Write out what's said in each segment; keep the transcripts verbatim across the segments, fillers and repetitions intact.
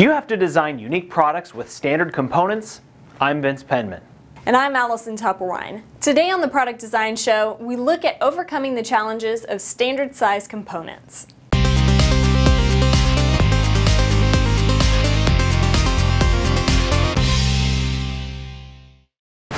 Do you have to design unique products with standard components? I'm Vince Penman. And I'm Allison Topperwine. Today on the Product Design Show, we look at overcoming the challenges of standard size components.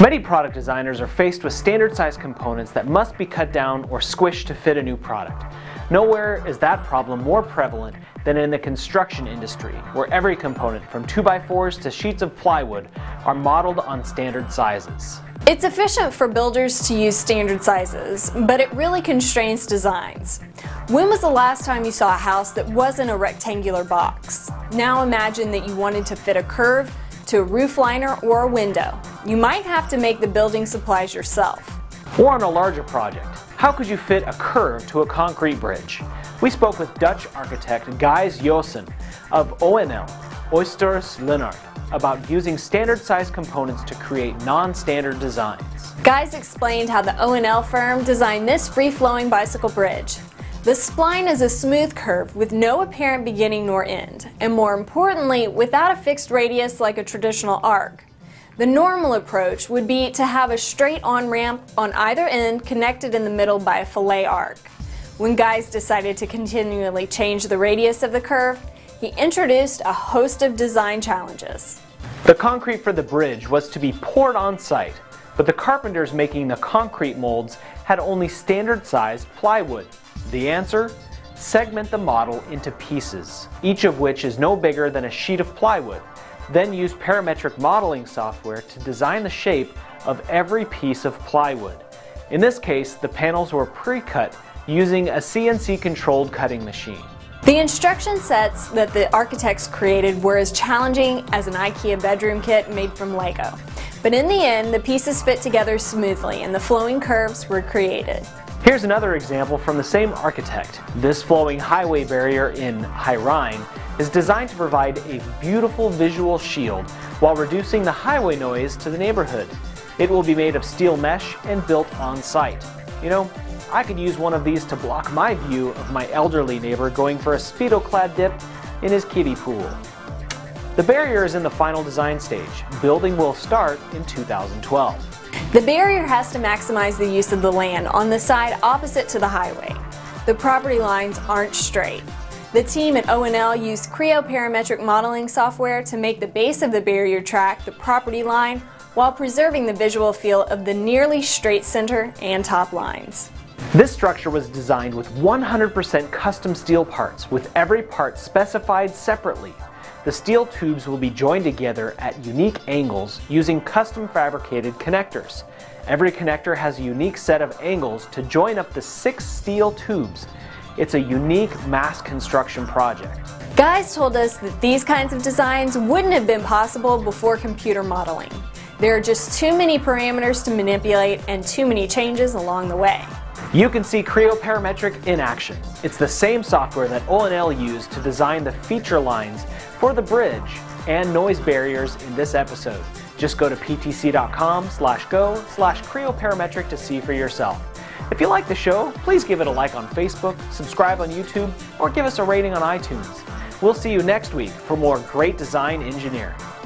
Many product designers are faced with standard size components that must be cut down or squished to fit a new product. Nowhere is that problem more prevalent than in the construction industry, where every component from two by fours to sheets of plywood are modeled on standard sizes. It's efficient for builders to use standard sizes, but it really constrains designs. When was the last time you saw a house that wasn't a rectangular box? Now imagine that you wanted to fit a curve to a roof liner or a window. You might have to make the building supplies yourself. Or on a larger project, how could you fit a curve to a concrete bridge? We spoke with Dutch architect Gijs Joesen of O N L Oosterhuis Lénárd about using standard size components to create non-standard designs. Gijs explained how the O N L firm designed this free-flowing bicycle bridge. The spline is a smooth curve with no apparent beginning nor end, and more importantly, without a fixed radius like a traditional arc. The normal approach would be to have a straight on-ramp on either end connected in the middle by a fillet arc. When Gijs decided to continually change the radius of the curve, he introduced a host of design challenges. The concrete for the bridge was to be poured on site, but the carpenters making the concrete molds had only standard-sized plywood. The answer? Segment the model into pieces, each of which is no bigger than a sheet of plywood. Then use parametric modeling software to design the shape of every piece of plywood. In this case, the panels were pre-cut using a C N C-controlled cutting machine. The instruction sets that the architects created were as challenging as an IKEA bedroom kit made from Lego. But in the end, the pieces fit together smoothly and the flowing curves were created. Here's another example from the same architect. This flowing highway barrier in High Rhine is designed to provide a beautiful visual shield while reducing the highway noise to the neighborhood. It will be made of steel mesh and built on site. You know, I could use one of these to block my view of my elderly neighbor going for a Speedo-clad dip in his kiddie pool. The barrier is in the final design stage. Building will start in two thousand twelve. The barrier has to maximize the use of the land on the side opposite to the highway. The property lines aren't straight. The team at O N L used Creo parametric modeling software to make the base of the barrier track the property line while preserving the visual feel of the nearly straight center and top lines. This structure was designed with one hundred percent custom steel parts, with every part specified separately. The steel tubes will be joined together at unique angles using custom fabricated connectors. Every connector has a unique set of angles to join up the six steel tubes. It's a unique mass construction project. Gijs told us that these kinds of designs wouldn't have been possible before computer modeling. There are just too many parameters to manipulate and too many changes along the way. You can see Creo Parametric in action. It's the same software that O N L used to design the feature lines for the bridge and noise barriers in this episode. Just go to p t c dot com slash go slash Creo Parametric to see for yourself. If you like the show, please give it a like on Facebook, subscribe on YouTube, or give us a rating on iTunes. We'll see you next week for more great design engineering.